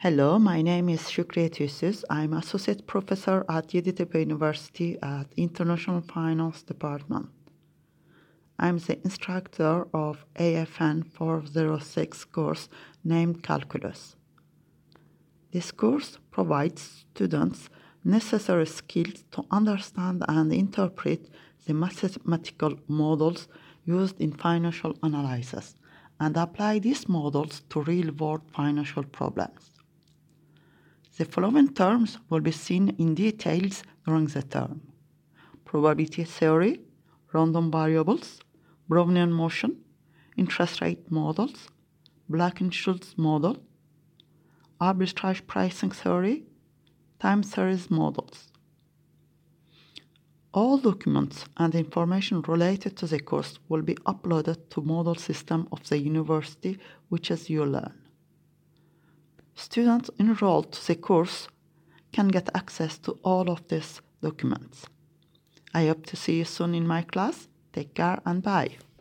Hello, my name is Shukri Etusus. I'm Associate Professor at Yeditepe University at International Finance Department. I'm the instructor of AFN 406 course named Calculus. This course provides students necessary skills to understand and interpret the mathematical models used in financial analysis and apply these models to real-world financial problems. The following terms will be seen in details during the term: probability theory, random variables, Brownian motion, interest rate models, Black-Scholes model, arbitrage pricing theory, time series models. All documents and information related to the course will be uploaded to Moodle system of the university, which is Ulearn. Students enrolled to the course can get access to all of these documents. I hope to see you soon in my class. Take care and bye.